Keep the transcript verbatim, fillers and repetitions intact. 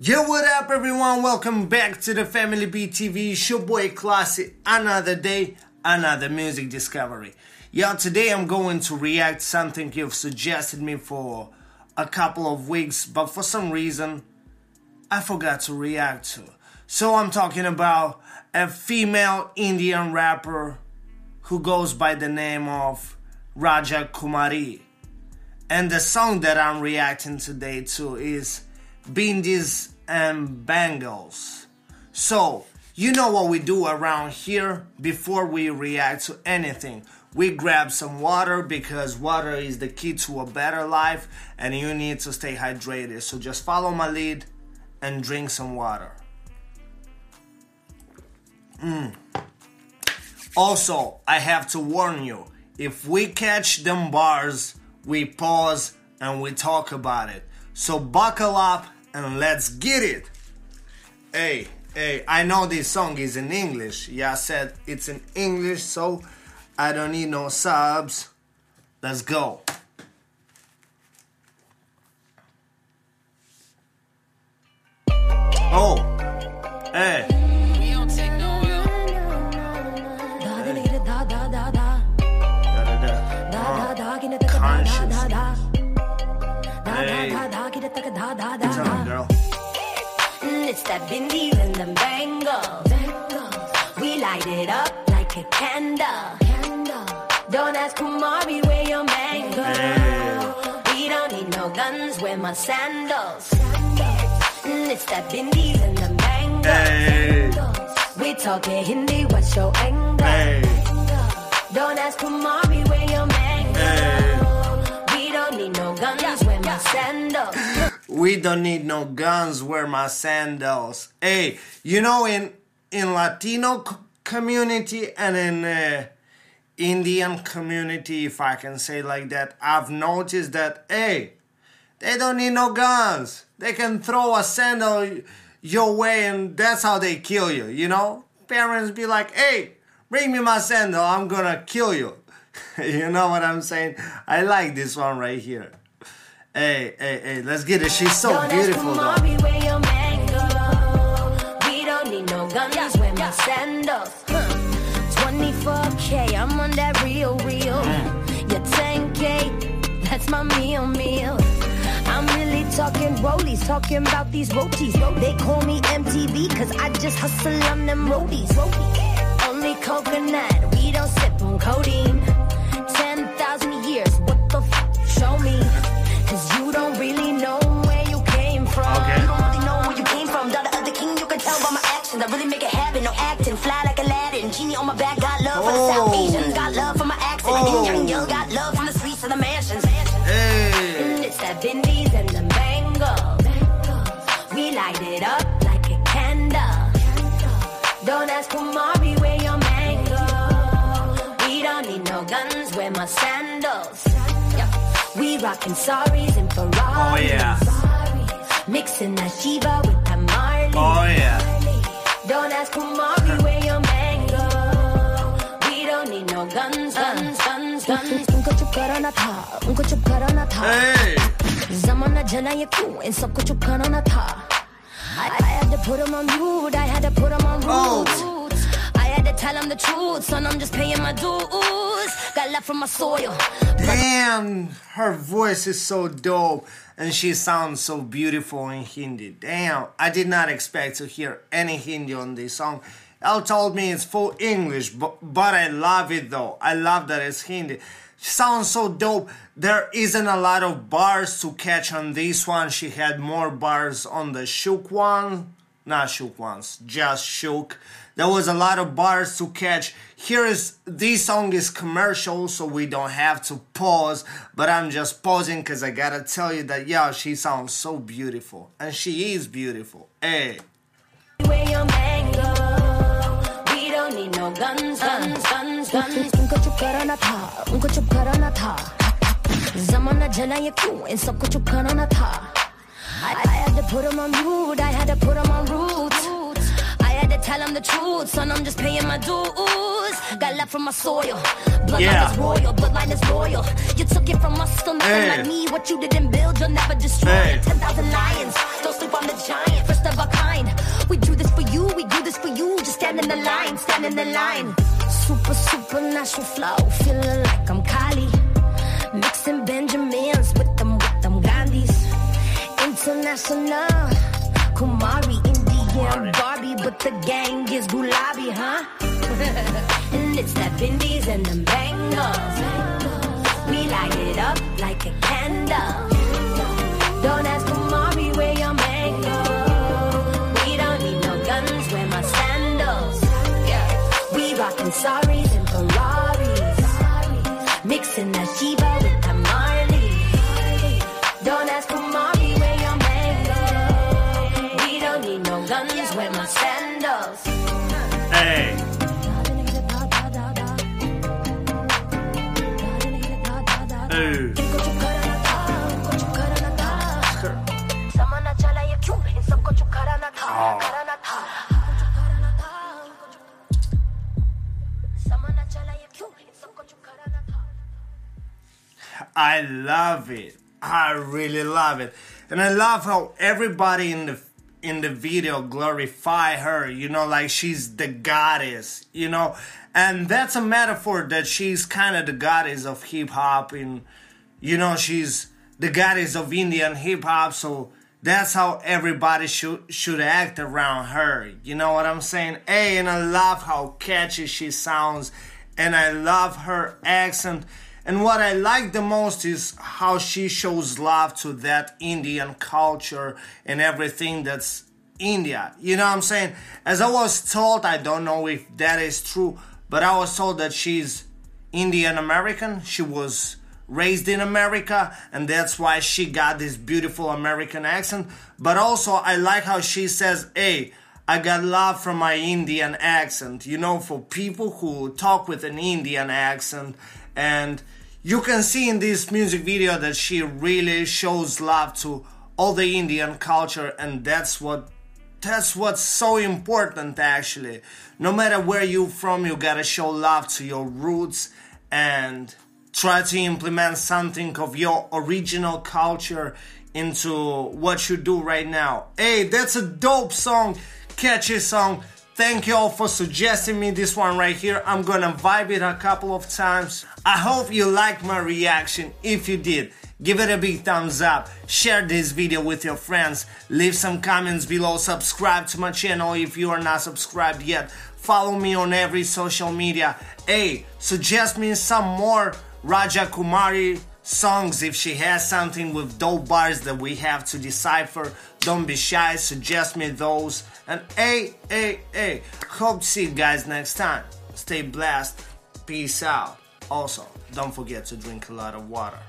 Yo, what up everyone, welcome back to the Family B T V Show. Boy Classy, another day, another music discovery. Yeah, today I'm going to react something you've suggested me for a couple of weeks, but for some reason I forgot to react to. So I'm talking about a female Indian rapper who goes by the name of Raja Kumari. And the song that I'm reacting today to is Bindis and Bangles. So, you know what we do around here before we react to anything. We grab some water because water is the key to a better life and you need to stay hydrated. So just follow my lead and drink some water. Mm. Also, I have to warn you, if we catch them bars, we pause and we talk about it. So buckle up and let's get it. Hey, hey, I know this song is in English. Yeah, I said it's in English, so I don't need no subs. Let's go. Oh, hey. We don't take no no no. It's that Bindis and the Bangles. We light it up like a candle. Don't ask Kumari where your man goes. Hey. We don't need no guns, wear my sandals. sandals. Mm, it's that Bindis and the Bangles. Hey. We talking Hindi, what's your angle? Hey. Don't ask Kumari where your man goes. Hey. We don't need no guns, wear my sandals. We don't need no guns, wear my sandals. Hey, you know, in in Latino community and in Uh, Indian community, if I can say like that, I've noticed that, hey, they don't need no guns. They can throw a sandal your way and that's how they kill you, you know? Parents be like, hey, bring me my sandal, I'm gonna kill you. You know what I'm saying? I like this one right here. Hey, hey, hey, let's get it. She's so don't beautiful though. We don't need no guns, wear my sandals. twenty-four K, I'm on that real, real. Your ten K, that's my meal, meal. I'm really talking rollies, talking about these rotis. They call me M T V, cause I just hustle on them roadies. Only coconut, we don't sip on codeine. ten thousand years, what the fuck, show me. Cause you don't really know where you came from. Okay. You don't really know where you came from. Daughter of the king, you can tell by my actions. I really make it happen, no acting, fly like Aladdin. Genie on my back. Oh. Asian, got love for my accent. Oh. Young, young, got love from the streets of the mansions. Hey. It's that Bindis and the Bangles. We light it up like a candle. Don't ask Kumari where your man goes. We don't need no guns, wear my sandals. Yeah. We rockin' saris and Ferraris. Oh yeah. Mixing that Shiva with that Marley. Oh yeah. Don't ask Kumari where your man. Guns, guns, guns, guns. उनको चुप कराना था, उनको चुप कराना था. ज़माना जना ये क्यों, इन सबको चुप कराना था. I had to put 'em on mute, I had to put 'em on roots. I had to tell 'em the truth, son. I'm just paying my dues. Got love from my soil. Damn, her voice is so dope, and she sounds so beautiful in Hindi. Damn, I did not expect to hear any Hindi on this song. Elle told me it's full English, but, but I love it though. I love that it's Hindi. Sounds so dope. There isn't a lot of bars to catch on this one. She had more bars on the Shook one. Not Shook ones, just Shook. There was a lot of bars to catch. Here is, this song is commercial, so we don't have to pause. But I'm just pausing because I gotta tell you that, yeah, she sounds so beautiful. And she is beautiful. Hey. Guns, guns, guns, guns. उनको चुप कराना था, उनको चुप कराना था. ज़माना जना ये क्यों, इन सबको चुप कराना था. I had to put 'em on mute, I had to put 'em on roots. I had to tell 'em the truth, son. I'm just paying my dues. Got love from my soil, bloodline is royal, bloodline is royal. You took it from us, so nothing like me. What you didn't build, you'll never destroy. Ten thousand lions, don't sleep on the giant. in the line. Super, super natural flow, feeling like I'm Kali. Mixing Benjamins with them, with them Gandhis. International, Kumari, Indian Barbie, but the gang is Gulabi, huh? And it's that Bindis and them Bangles. We light it up like a candle. Don't ask Kumari where your man goes. We don't need no guns, wear my sandals. Yeah. We rockin' saris and Ferraris. Mixin' that Shiva with that Marley. Don't ask Kumari where your man goes. We don't need no guns, wear my sandals. Hey. I love it. I really love it. And I love how everybody in the in the video glorify her, you know, like she's the goddess, you know. And that's a metaphor that she's kind of the goddess of hip-hop, and, you know, she's the goddess of Indian hip-hop, so that's how everybody should should act around her. You know what I'm saying? Hey, and I love how catchy she sounds, and I love her accent. And what I like the most is how she shows love to that Indian culture and everything that's India. You know what I'm saying? As I was told, I don't know if that is true, but I was told that she's Indian American. She was raised in America, and that's why she got this beautiful American accent. But also, I like how she says, hey, I got love from my Indian accent, you know, for people who talk with an Indian accent. And you can see in this music video that she really shows love to all the Indian culture, and that's what that's what's so important, actually. No matter where you're from, you gotta show love to your roots and try to implement something of your original culture into what you do right now. Hey, that's a dope song, catchy song. Thank you all for suggesting me this one right here. I'm gonna vibe it a couple of times. I hope you liked my reaction. If you did, give it a big thumbs up. Share this video with your friends. Leave some comments below. Subscribe to my channel if you are not subscribed yet. Follow me on every social media. Hey, suggest me some more Raja Kumari songs if she has something with dope bars that we have to decipher. Don't be shy, suggest me those. And hey, hey, hey, hope to see you guys next time. Stay blessed, peace out. Also, don't forget to drink a lot of water.